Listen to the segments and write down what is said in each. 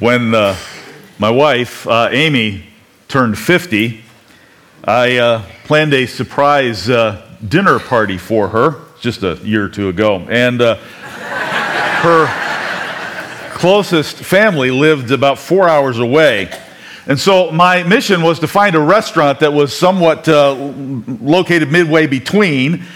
When my wife, Amy, turned 50, I planned a surprise dinner party for her just a year or two ago. And her closest family lived about 4 hours away. And so my mission was to find a restaurant that was somewhat located midway between,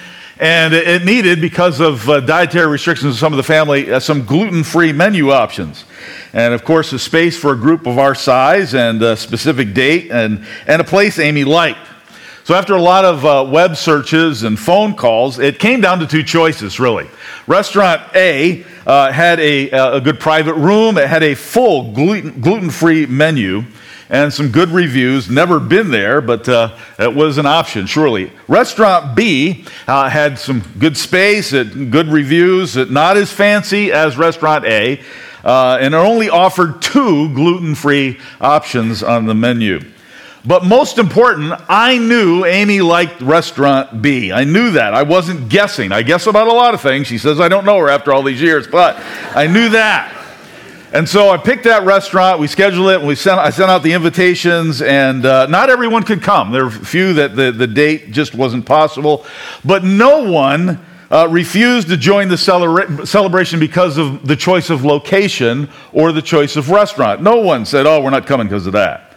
and it needed, because of dietary restrictions of some of the family, some gluten-free menu options. And of course, a space for a group of our size and a specific date and a place Amy liked. So after a lot of web searches and phone calls, it came down to two choices, really. Restaurant A had a good private room. It had a full gluten-free menu and some good reviews. Never been there, but it was an option, surely. Restaurant B had some good space, good reviews, not as fancy as Restaurant A, and it only offered two gluten-free options on the menu. But most important, I knew Amy liked Restaurant B. I knew that. I wasn't guessing. I guess about a lot of things. She says I don't know her after all these years, but I knew that. And so I picked that restaurant, we scheduled it, and I sent out the invitations, and not everyone could come. There were a few that the date just wasn't possible. But no one refused to join the celebration because of the choice of location or the choice of restaurant. No one said, oh, we're not coming because of that.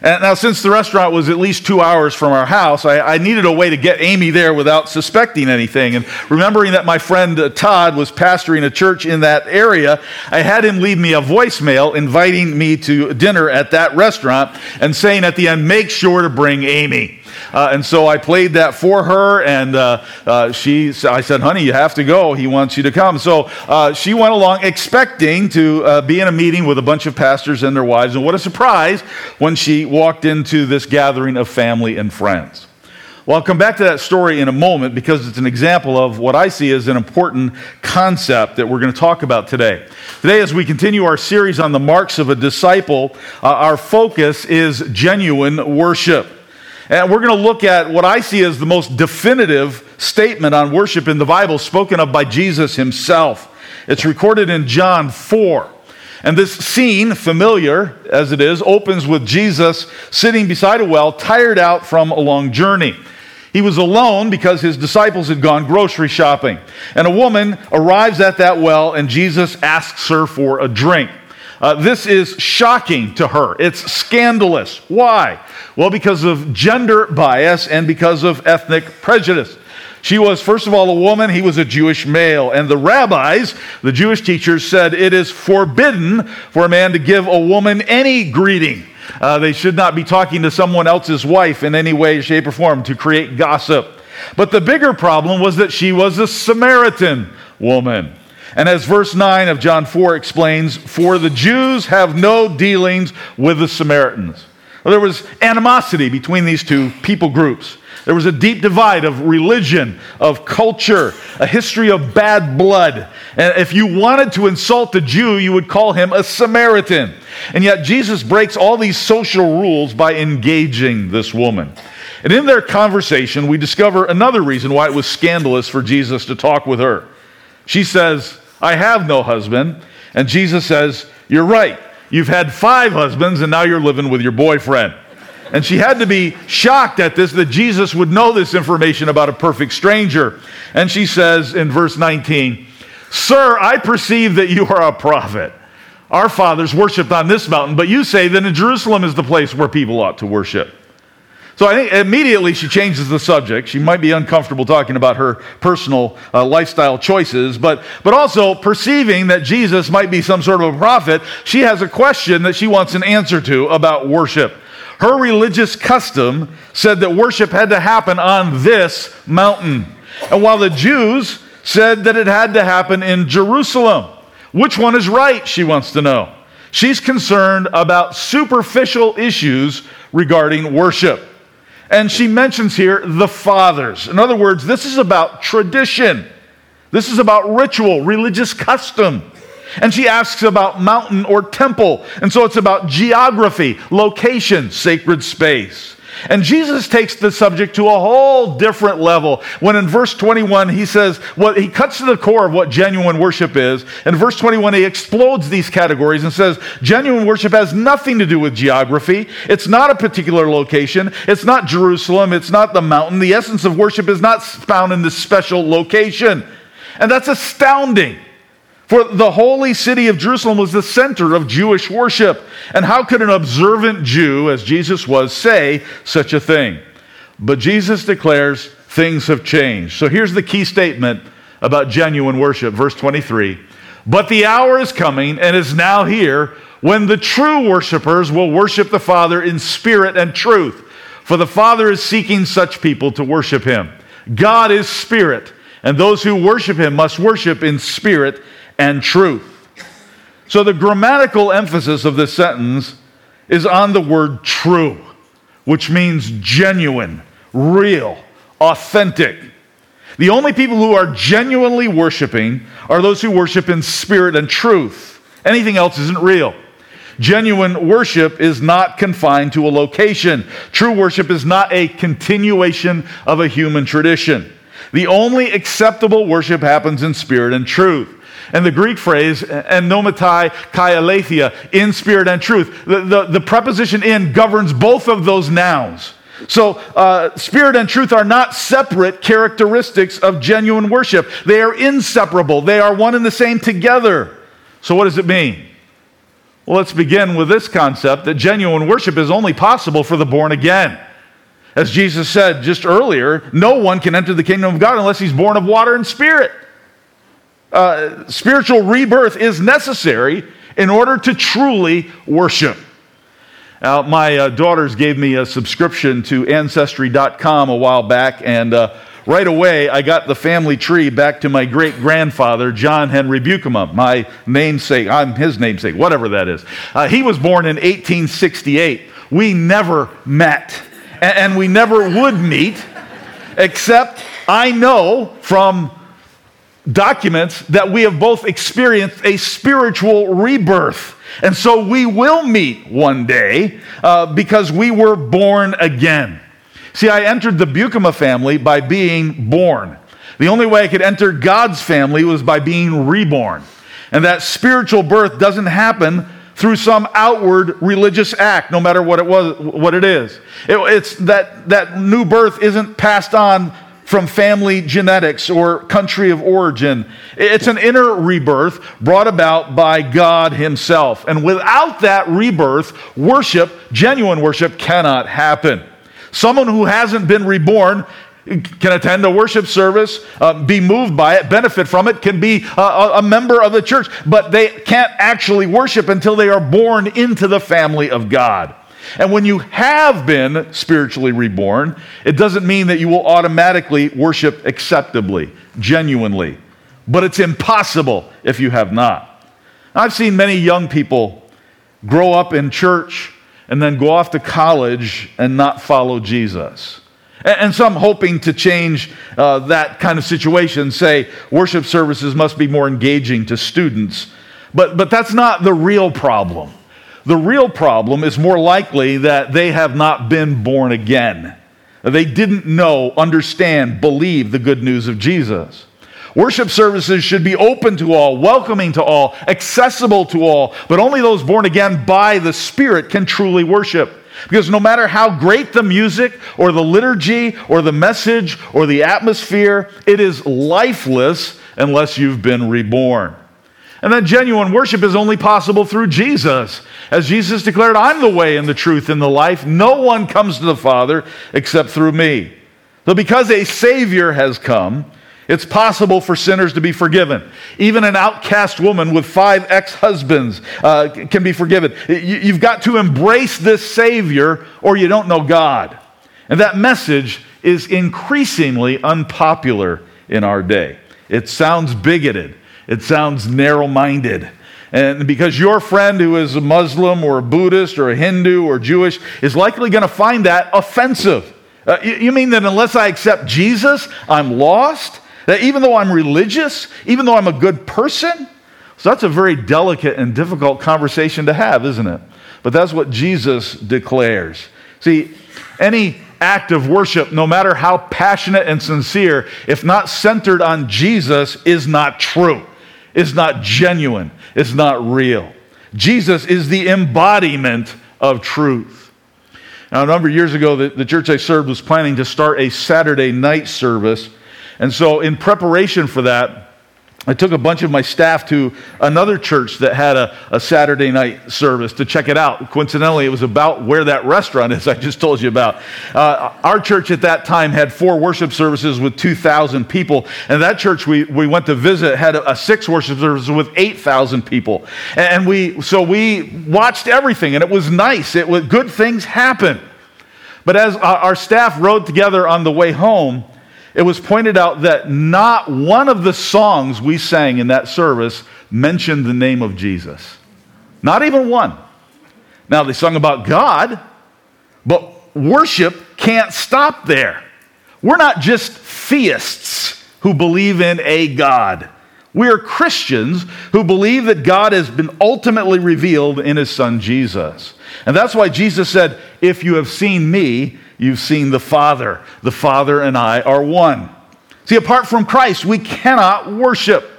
And now, since the restaurant was at least 2 hours from our house, I needed a way to get Amy there without suspecting anything. And remembering that my friend Todd was pastoring a church in that area, I had him leave me a voicemail inviting me to dinner at that restaurant and saying at the end, make sure to bring Amy. And so I played that for her, and I said, honey, you have to go. He wants you to come. So she went along expecting to be in a meeting with a bunch of pastors and their wives, and what a surprise when she walked into this gathering of family and friends. Well, I'll come back to that story in a moment because it's an example of what I see as an important concept that we're going to talk about today. Today, as we continue our series on the marks of a disciple, our focus is genuine worship. And we're going to look at what I see as the most definitive statement on worship in the Bible spoken of by Jesus himself. It's recorded in John 4. And this scene, familiar as it is, opens with Jesus sitting beside a well, tired out from a long journey. He was alone because his disciples had gone grocery shopping. And a woman arrives at that well, and Jesus asks her for a drink. This is shocking to her. It's scandalous. Why? Well, because of gender bias and because of ethnic prejudice. She was, first of all, a woman. He was a Jewish male. And the rabbis, the Jewish teachers, said it is forbidden for a man to give a woman any greeting. They should not be talking to someone else's wife in any way, shape, or form to create gossip. But the bigger problem was that she was a Samaritan woman. And as verse 9 of John 4 explains, for the Jews have no dealings with the Samaritans. Well, there was animosity between these two people groups. There was a deep divide of religion, of culture, a history of bad blood. And if you wanted to insult the Jew, you would call him a Samaritan. And yet Jesus breaks all these social rules by engaging this woman. And in their conversation, we discover another reason why it was scandalous for Jesus to talk with her. She says, I have no husband. And Jesus says, you're right. You've had 5 husbands, and now you're living with your boyfriend. And she had to be shocked at this, that Jesus would know this information about a perfect stranger. And she says in verse 19, Sir, I perceive that you are a prophet. Our fathers worshiped on this mountain, but you say that in Jerusalem is the place where people ought to worship. So I think immediately she changes the subject. She might be uncomfortable talking about her personal lifestyle choices, but also perceiving that Jesus might be some sort of a prophet, she has a question that she wants an answer to about worship. Her religious custom said that worship had to happen on this mountain. And while the Jews said that it had to happen in Jerusalem, which one is right, she wants to know. She's concerned about superficial issues regarding worship. And she mentions here the fathers. In other words, this is about tradition. This is about ritual, religious custom. And she asks about mountain or temple. And so it's about geography, location, sacred space. And Jesus takes the subject to a whole different level when in verse 21 he says, he cuts to the core of what genuine worship is. In verse 21 he explodes these categories and says, genuine worship has nothing to do with geography. It's not a particular location. It's not Jerusalem. It's not the mountain. The essence of worship is not found in this special location. And that's astounding. For the holy city of Jerusalem was the center of Jewish worship. And how could an observant Jew, as Jesus was, say such a thing? But Jesus declares things have changed. So here's the key statement about genuine worship, verse 23. But the hour is coming and is now here when the true worshipers will worship the Father in spirit and truth. For the Father is seeking such people to worship him. God is spirit, and those who worship him must worship in spirit and truth. So the grammatical emphasis of this sentence is on the word true, which means genuine, real, authentic. The only people who are genuinely worshiping are those who worship in spirit and truth. Anything else isn't real. Genuine worship is not confined to a location. True worship is not a continuation of a human tradition. The only acceptable worship happens in spirit and truth. And the Greek phrase, and nomatai kai aletheia, in spirit and truth. The preposition in governs both of those nouns. So spirit and truth are not separate characteristics of genuine worship. They are inseparable. They are one and the same together. So what does it mean? Well, let's begin with this concept that genuine worship is only possible for the born again. As Jesus said just earlier, no one can enter the kingdom of God unless he's born of water and spirit. Spiritual rebirth is necessary in order to truly worship. My daughters gave me a subscription to Ancestry.com a while back, and right away I got the family tree back to my great-grandfather, John Henry Beukema, my namesake. I'm his namesake, whatever that is. He was born in 1868. We never met, and we never would meet, except I know from documents that we have both experienced a spiritual rebirth. And so we will meet one day because we were born again. See, I entered the Beukema family by being born. The only way I could enter God's family was by being reborn. And that spiritual birth doesn't happen through some outward religious act, no matter what it was, what it is. It's that new birth isn't passed on from family genetics or country of origin. It's an inner rebirth brought about by God himself. And without that rebirth, worship, genuine worship, cannot happen. Someone who hasn't been reborn can attend a worship service, be moved by it, benefit from it, can be a member of the church, but they can't actually worship until they are born into the family of God. And when you have been spiritually reborn, it doesn't mean that you will automatically worship acceptably, genuinely. But it's impossible if you have not. I've seen many young people grow up in church and then go off to college and not follow Jesus. And some hoping to change that kind of situation say worship services must be more engaging to students. But that's not the real problem. The real problem is more likely that they have not been born again. They didn't know, understand, believe the good news of Jesus. Worship services should be open to all, welcoming to all, accessible to all, but only those born again by the Spirit can truly worship. Because no matter how great the music or the liturgy or the message or the atmosphere, it is lifeless unless you've been reborn. And that genuine worship is only possible through Jesus. As Jesus declared, I'm the way and the truth and the life. No one comes to the Father except through me. So because a Savior has come, it's possible for sinners to be forgiven. Even an outcast woman with 5 ex-husbands can be forgiven. You've got to embrace this Savior or you don't know God. And that message is increasingly unpopular in our day. It sounds bigoted. It sounds narrow-minded. And because your friend who is a Muslim or a Buddhist or a Hindu or Jewish is likely going to find that offensive. You mean that unless I accept Jesus, I'm lost? That even though I'm religious, even though I'm a good person? So that's a very delicate and difficult conversation to have, isn't it? But that's what Jesus declares. See, any act of worship, no matter how passionate and sincere, if not centered on Jesus, is not true, is not genuine, is not real. Jesus is the embodiment of truth. Now, a number of years ago, the church I served was planning to start a Saturday night service. And so in preparation for that, I took a bunch of my staff to another church that had a Saturday night service to check it out. Coincidentally, it was about where that restaurant is I just told you about. Our church at that time had 4 worship services with 2,000 people. And that church we went to visit had a 6 worship services with 8,000 people. And we watched everything, and it was nice. It was good things happened. But as our staff rode together on the way home, it was pointed out that not one of the songs we sang in that service mentioned the name of Jesus. Not even one. Now, they sung about God, but worship can't stop there. We're not just theists who believe in a God. We are Christians who believe that God has been ultimately revealed in his son Jesus. And that's why Jesus said, "If you have seen me, you've seen the Father. The Father and I are one." See, apart from Christ, we cannot worship.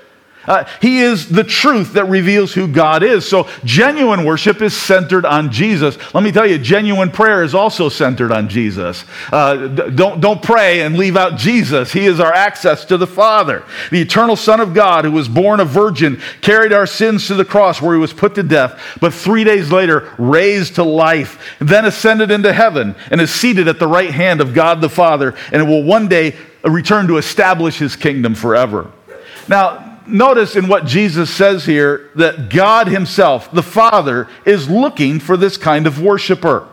He is the truth that reveals who God is. So genuine worship is centered on Jesus. Let me tell you, genuine prayer is also centered on Jesus. Don't pray and leave out Jesus. He is our access to the Father. The eternal Son of God, who was born a virgin, carried our sins to the cross where he was put to death, but 3 days later raised to life, then ascended into heaven and is seated at the right hand of God the Father, and will one day return to establish his kingdom forever. Now, notice in what Jesus says here that God himself, the Father, is looking for this kind of worshiper.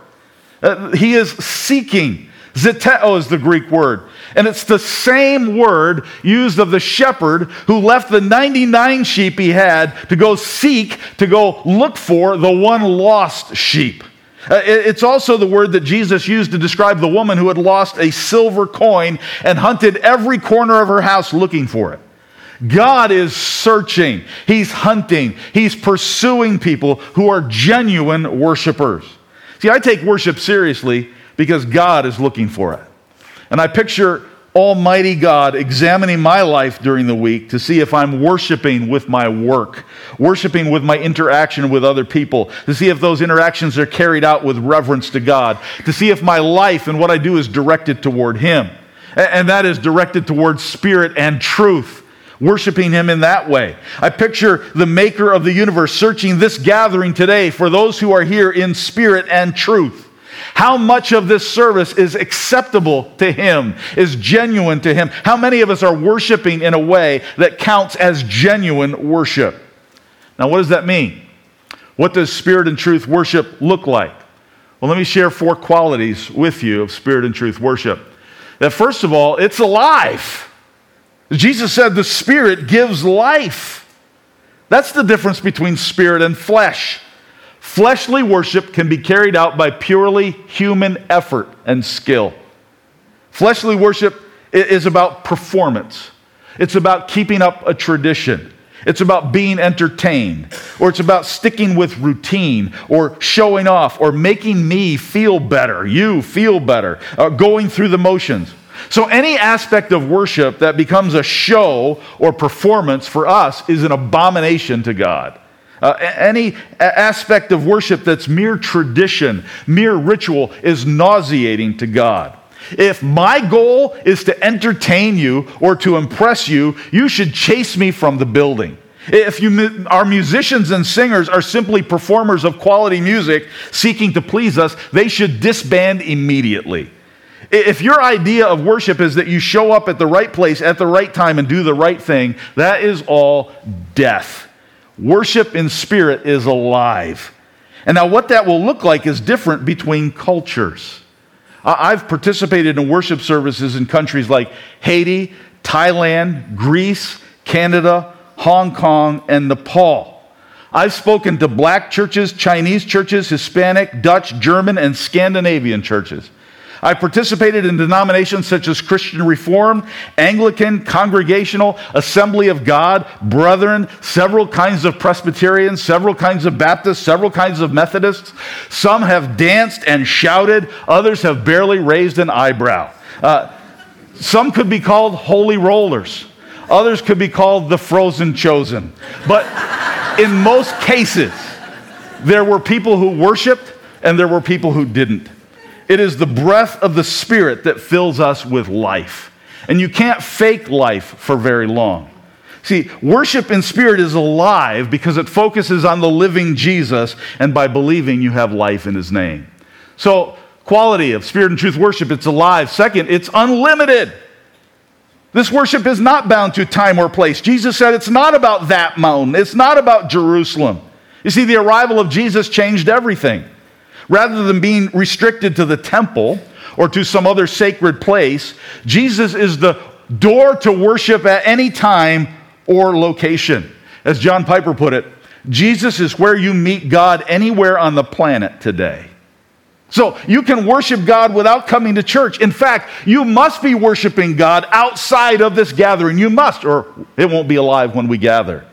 He is seeking. Zeteo is the Greek word. And it's the same word used of the shepherd who left the 99 sheep he had to go look for the one lost sheep. It's also the word that Jesus used to describe the woman who had lost a silver coin and hunted every corner of her house looking for it. God is searching, he's hunting, he's pursuing people who are genuine worshipers. See, I take worship seriously because God is looking for it. And I picture Almighty God examining my life during the week to see if I'm worshiping with my work, worshiping with my interaction with other people, to see if those interactions are carried out with reverence to God, to see if my life and what I do is directed toward him. And that is directed toward spirit and truth. Worshiping him in that way. I picture the maker of the universe searching this gathering today for those who are here in spirit and truth. How much of this service is acceptable to him, is genuine to him? How many of us are worshiping in a way that counts as genuine worship? Now, what does that mean? What does spirit and truth worship look like? Well, let me share 4 qualities with you of spirit and truth worship. That first of all, it's alive. Jesus said the Spirit gives life. That's the difference between spirit and flesh. Fleshly worship can be carried out by purely human effort and skill. Fleshly worship is about performance. It's about keeping up a tradition. It's about being entertained, or it's about sticking with routine, or showing off, or making me feel better, you feel better, or going through the motions. So any aspect of worship that becomes a show or performance for us is an abomination to God. Any aspect of worship that's mere tradition, mere ritual, is nauseating to God. If my goal is to entertain you or to impress you, you should chase me from the building. If our musicians and singers are simply performers of quality music seeking to please us, they should disband immediately. If your idea of worship is that you show up at the right place at the right time and do the right thing, that is all death. Worship in spirit is alive. And now what that will look like is different between cultures. I've participated in worship services in countries like Haiti, Thailand, Greece, Canada, Hong Kong, and Nepal. I've spoken to black churches, Chinese churches, Hispanic, Dutch, German, and Scandinavian churches. I've participated in denominations such as Christian Reformed, Anglican, Congregational, Assembly of God, Brethren, several kinds of Presbyterians, several kinds of Baptists, several kinds of Methodists. Some have danced and shouted. Others have barely raised an eyebrow. Some could be called holy rollers. Others could be called the frozen chosen. But in most cases, there were people who worshiped and there were people who didn't. It is the breath of the Spirit that fills us with life. And you can't fake life for very long. See, worship in spirit is alive because it focuses on the living Jesus, and by believing you have life in His name. So, quality of spirit and truth worship, it's alive. Second, it's unlimited. This worship is not bound to time or place. Jesus said it's not about that mountain. It's not about Jerusalem. You see, the arrival of Jesus changed everything. Rather than being restricted to the temple or to some other sacred place, Jesus is the door to worship at any time or location. As John Piper put it, Jesus is where you meet God anywhere on the planet today. So you can worship God without coming to church. In fact, you must be worshiping God outside of this gathering. You must, or it won't be alive when we gather.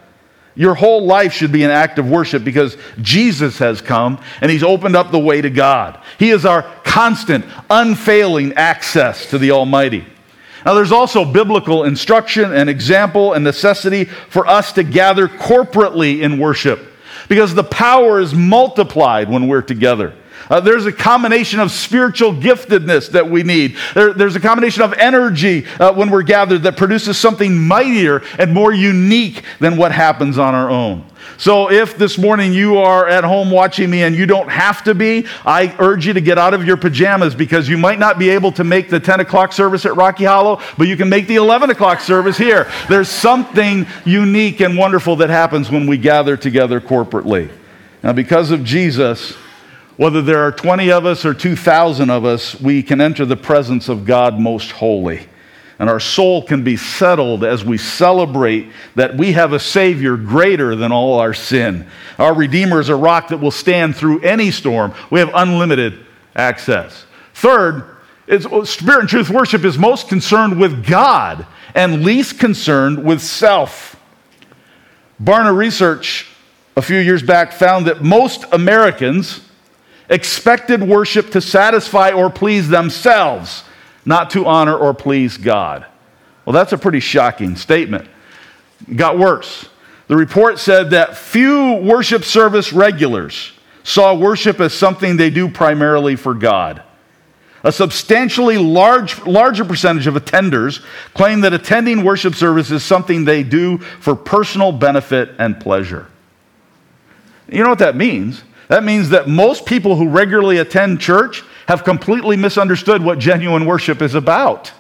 Your whole life should be an act of worship because Jesus has come and He's opened up the way to God. He is our constant, unfailing access to the Almighty. Now, there's also biblical instruction and example and necessity for us to gather corporately in worship because the power is multiplied when we're together. There's a combination of spiritual giftedness that we need. There's a combination of energy when we're gathered that produces something mightier and more unique than what happens on our own. So if this morning you are at home watching me and you don't have to be, I urge you to get out of your pajamas because you might not be able to make the 10 o'clock service at Rocky Hollow, but you can make the 11 o'clock service here. There's something unique and wonderful that happens when we gather together corporately. Now, because of Jesus, whether there are 20 of us or 2,000 of us, we can enter the presence of God most holy. And our soul can be settled as we celebrate that we have a Savior greater than all our sin. Our Redeemer is a rock that will stand through any storm. We have unlimited access. Third, spirit and truth worship is most concerned with God and least concerned with self. Barna Research a few years back found that most Americans expected worship to satisfy or please themselves, not to honor or please God. Well, that's a pretty shocking statement. It got worse. The report said that few worship service regulars saw worship as something they do primarily for God. A substantially larger percentage of attenders claim that attending worship service is something they do for personal benefit and pleasure. You know what that means? That means that most people who regularly attend church have completely misunderstood what genuine worship is about.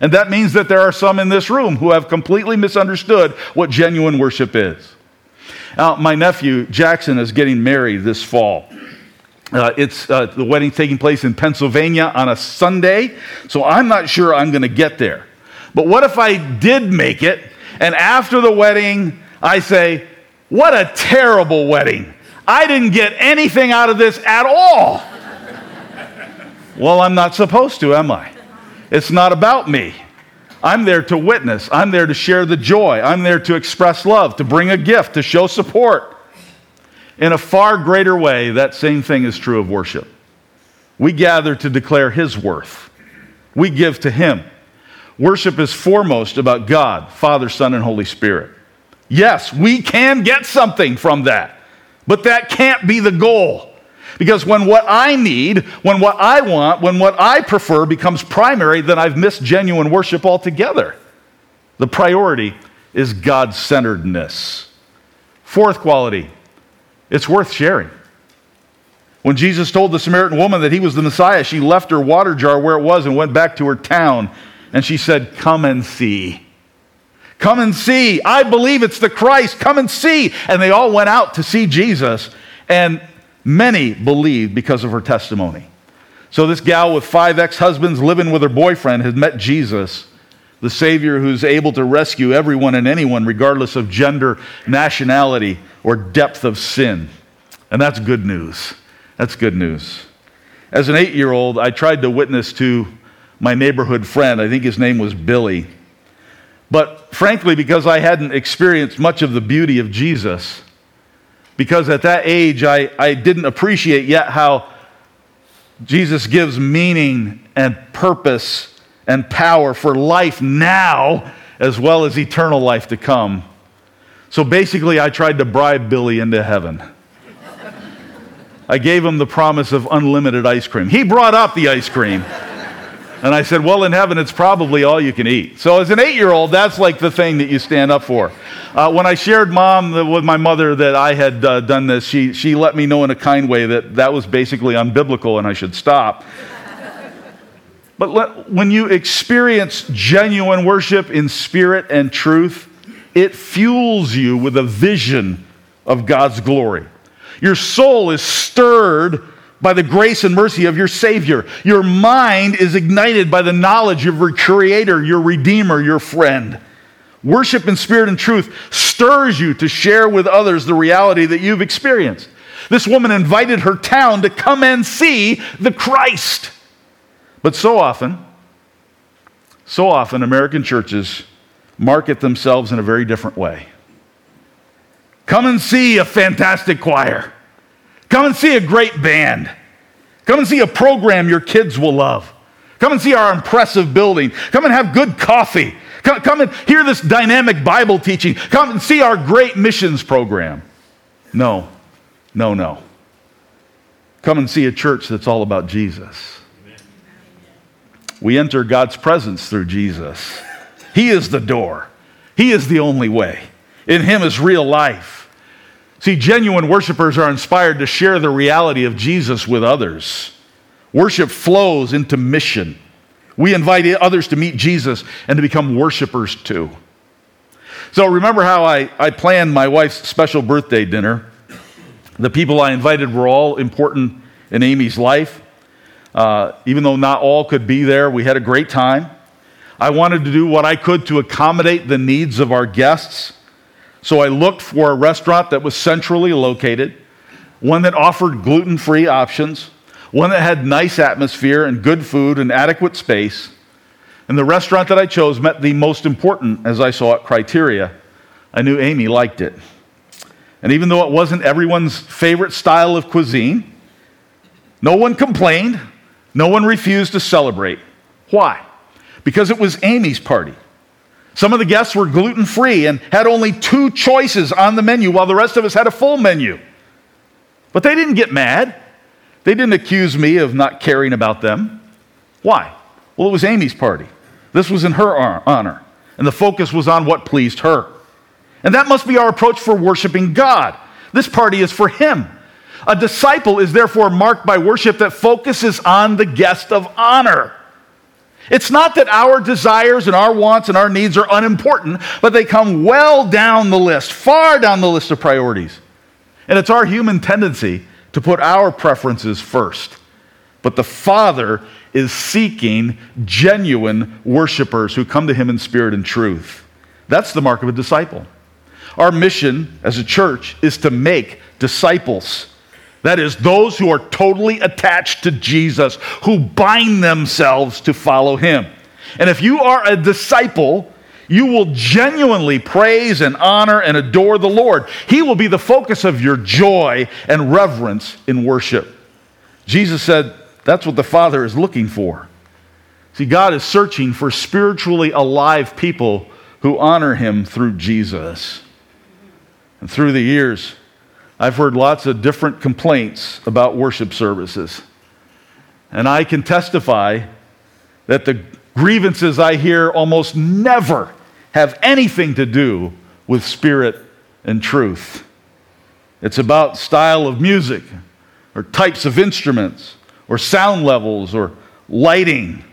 And that means that there are some in this room who have completely misunderstood what genuine worship is. Now, my nephew, Jackson, is getting married this fall. The wedding's taking place in Pennsylvania on a Sunday, so I'm not sure I'm going to get there. But what if I did make it, and after the wedding, I say, what a terrible wedding. I didn't get anything out of this at all. Well, I'm not supposed to, am I? It's not about me. I'm there to witness. I'm there to share the joy. I'm there to express love, to bring a gift, to show support. In a far greater way, that same thing is true of worship. We gather to declare His worth. We give to Him. Worship is foremost about God, Father, Son, and Holy Spirit. Yes, we can get something from that. But that can't be the goal. Because when what I need, when what I want, when what I prefer becomes primary, then I've missed genuine worship altogether. The priority is God-centeredness. Fourth quality, it's worth sharing. When Jesus told the Samaritan woman that He was the Messiah, she left her water jar where it was and went back to her town. And she said, come and see. Come and see. I believe it's the Christ. Come and see. And they all went out to see Jesus. And many believed because of her testimony. So this gal with 5 ex-husbands living with her boyfriend has met Jesus, the Savior who's able to rescue everyone and anyone regardless of gender, nationality, or depth of sin. And that's good news. That's good news. As an 8-year-old, I tried to witness to my neighborhood friend. I think his name was Billy. But frankly, because I hadn't experienced much of the beauty of Jesus, because at that age I didn't appreciate yet how Jesus gives meaning and purpose and power for life now as well as eternal life to come. So basically, I tried to bribe Billy into heaven. I gave him the promise of unlimited ice cream. He brought up the ice cream. And I said, well, in heaven, it's probably all you can eat. So as an 8-year-old, that's like the thing that you stand up for. When I shared with my mother that I had done this, she let me know in a kind way that that was basically unbiblical and I should stop. But when you experience genuine worship in spirit and truth, it fuels you with a vision of God's glory. Your soul is stirred by the grace and mercy of your Savior. Your mind is ignited by the knowledge of your Creator, your Redeemer, your friend. Worship in spirit and truth stirs you to share with others the reality that you've experienced. This woman invited her town to come and see the Christ. But so often American churches market themselves in a very different way. Come and see a fantastic choir. Come and see a great band. Come and see a program your kids will love. Come and see our impressive building. Come and have good coffee. Come and hear this dynamic Bible teaching. Come and see our great missions program. No. Come and see a church that's all about Jesus. We enter God's presence through Jesus. He is the door. He is the only way. In Him is real life. See, genuine worshipers are inspired to share the reality of Jesus with others. Worship flows into mission. We invite others to meet Jesus and to become worshipers too. So remember how I planned my wife's special birthday dinner. The people I invited were all important in Amy's life. Even though not all could be there, we had a great time. I wanted to do what I could to accommodate the needs of our guests. So I looked for a restaurant that was centrally located, one that offered gluten-free options, one that had nice atmosphere and good food and adequate space. And the restaurant that I chose met the most important, as I saw it, criteria. I knew Amy liked it. And even though it wasn't everyone's favorite style of cuisine, no one complained, no one refused to celebrate. Why? Because it was Amy's party. Some of the guests were gluten-free and had only 2 choices on the menu, while the rest of us had a full menu. But they didn't get mad. They didn't accuse me of not caring about them. Why? Well, it was Amy's party. This was in her honor, and the focus was on what pleased her. And that must be our approach for worshiping God. This party is for Him. A disciple is therefore marked by worship that focuses on the guest of honor. It's not that our desires and our wants and our needs are unimportant, but they come well down the list, far down the list of priorities. And it's our human tendency to put our preferences first. But the Father is seeking genuine worshipers who come to Him in spirit and truth. That's the mark of a disciple. Our mission as a church is to make disciples. That is, those who are totally attached to Jesus, who bind themselves to follow Him. And if you are a disciple, you will genuinely praise and honor and adore the Lord. He will be the focus of your joy and reverence in worship. Jesus said, that's what the Father is looking for. See, God is searching for spiritually alive people who honor Him through Jesus. And through the years, I've heard lots of different complaints about worship services. And I can testify that the grievances I hear almost never have anything to do with spirit and truth. It's about style of music or types of instruments or sound levels or lighting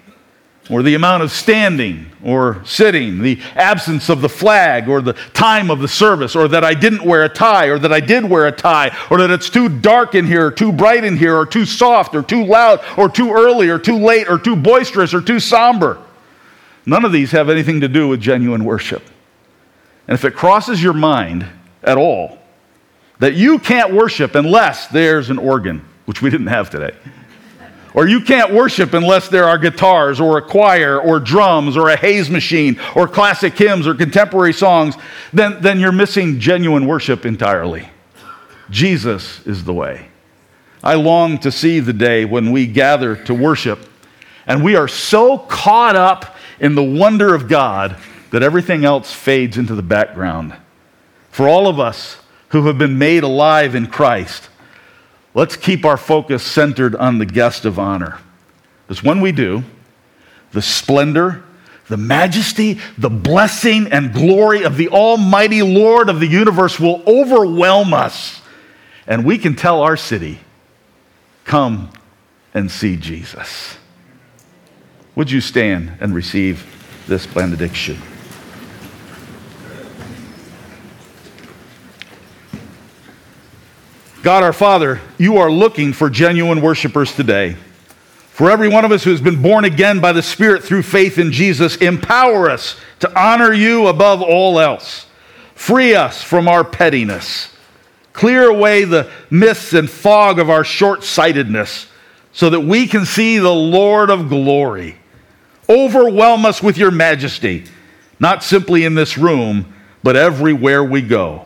or the amount of standing or sitting, the absence of the flag or the time of the service, or that I didn't wear a tie, or that I did wear a tie, or that it's too dark in here, or too bright in here, or too soft, or too loud, or too early, or too late, or too boisterous, or too somber. None of these have anything to do with genuine worship. And if it crosses your mind at all that you can't worship unless there's an organ, which we didn't have today, Or you can't worship unless there are guitars or a choir or drums or a haze machine or classic hymns or contemporary songs, then you're missing genuine worship entirely. Jesus is the way. I long to see the day when we gather to worship and we are so caught up in the wonder of God that everything else fades into the background. For all of us who have been made alive in Christ, let's keep our focus centered on the guest of honor. Because when we do, the splendor, the majesty, the blessing, and glory of the almighty Lord of the universe will overwhelm us. And we can tell our city, come and see Jesus. Would you stand and receive this benediction? God our Father, you are looking for genuine worshipers today. For every one of us who has been born again by the Spirit through faith in Jesus, empower us to honor you above all else. Free us from our pettiness. Clear away the mists and fog of our short-sightedness so that we can see the Lord of glory. Overwhelm us with your majesty, not simply in this room, but everywhere we go.